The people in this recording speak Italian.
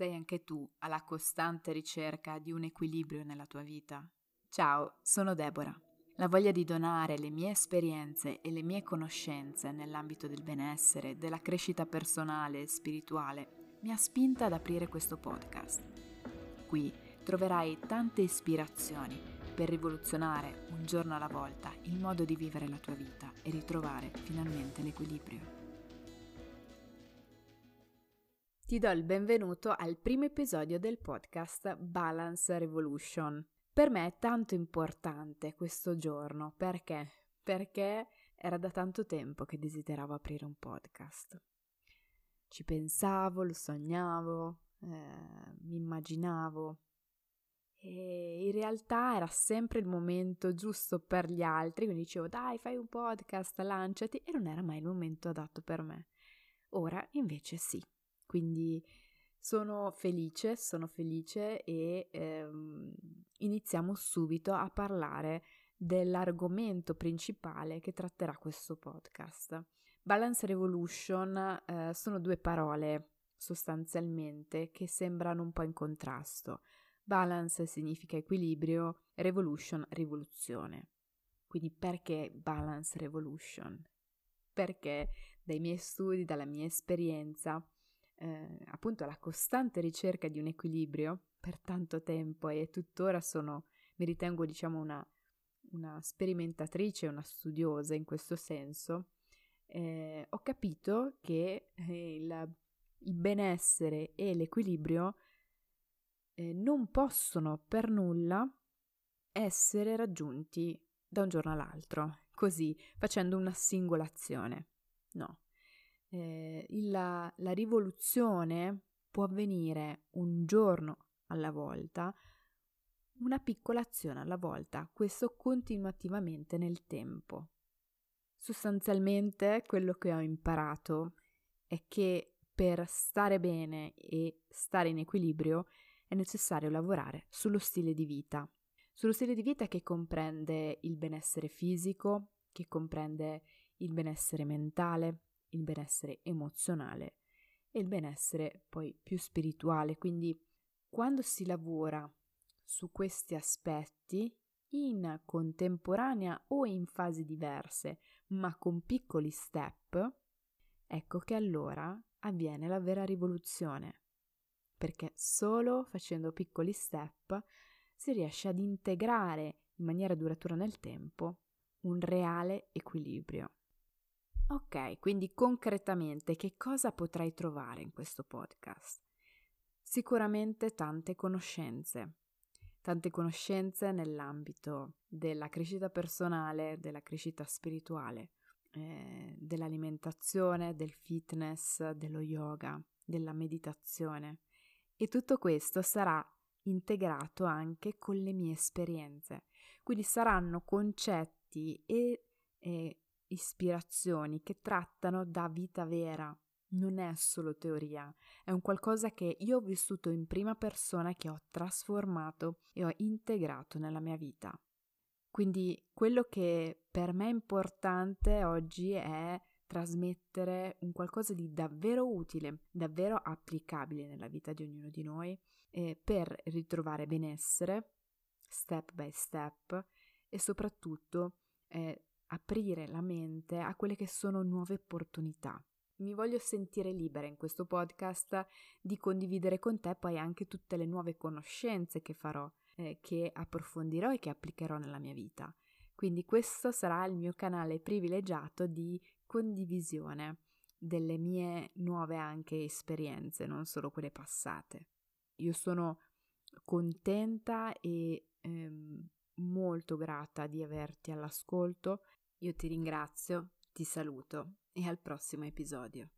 sei anche tu alla costante ricerca di un equilibrio nella tua vita? Ciao, sono Debora. La voglia di donare le mie esperienze e le mie conoscenze nell'ambito del benessere, della crescita personale e spirituale mi ha spinta ad aprire questo podcast. Qui troverai tante ispirazioni per rivoluzionare un giorno alla volta il modo di vivere la tua vita e ritrovare finalmente l'equilibrio. Ti do il benvenuto al primo episodio del podcast Balance Revolution. Per me è tanto importante questo giorno, perché era da tanto tempo che desideravo aprire un podcast. Ci pensavo, lo sognavo, mi immaginavo e in realtà era sempre il momento giusto per gli altri, quindi dicevo dai, fai un podcast, lanciati, e non era mai il momento adatto per me. Ora invece sì. Quindi sono felice e iniziamo subito a parlare dell'argomento principale che tratterà questo podcast. Balance Revolution sono due parole sostanzialmente che sembrano un po' in contrasto. Balance significa equilibrio, revolution rivoluzione. Quindi perché Balance Revolution? Perché dai miei studi, dalla mia esperienza, appunto la costante ricerca di un equilibrio per tanto tempo, e tuttora mi ritengo diciamo una sperimentatrice, una studiosa in questo senso, ho capito che il benessere e l'equilibrio non possono per nulla essere raggiunti da un giorno all'altro, così facendo una singola azione. No. La rivoluzione può avvenire un giorno alla volta, una piccola azione alla volta, questo continuativamente nel tempo. Sostanzialmente quello che ho imparato è che per stare bene e stare in equilibrio è necessario lavorare sullo stile di vita che comprende il benessere fisico, che comprende il benessere mentale, il benessere emozionale e il benessere poi più spirituale. Quindi quando si lavora su questi aspetti in contemporanea o in fasi diverse, ma con piccoli step, ecco che allora avviene la vera rivoluzione, perché solo facendo piccoli step si riesce ad integrare in maniera duratura nel tempo un reale equilibrio. Ok, quindi concretamente che cosa potrai trovare in questo podcast? Sicuramente tante conoscenze nell'ambito della crescita personale, della crescita spirituale, dell'alimentazione, del fitness, dello yoga, della meditazione, e tutto questo sarà integrato anche con le mie esperienze, quindi saranno concetti e ispirazioni che trattano da vita vera, non è solo teoria, è un qualcosa che io ho vissuto in prima persona, che ho trasformato e ho integrato nella mia vita. Quindi quello che per me è importante oggi è trasmettere un qualcosa di davvero utile, davvero applicabile nella vita di ognuno di noi, per ritrovare benessere step by step e soprattutto aprire la mente a quelle che sono nuove opportunità. Mi voglio sentire libera in questo podcast di condividere con te poi anche tutte le nuove conoscenze che farò, che approfondirò e che applicherò nella mia vita. Quindi questo sarà il mio canale privilegiato di condivisione delle mie nuove anche esperienze, non solo quelle passate. Io sono contenta e molto grata di averti all'ascolto. Io ti ringrazio, ti saluto e al prossimo episodio.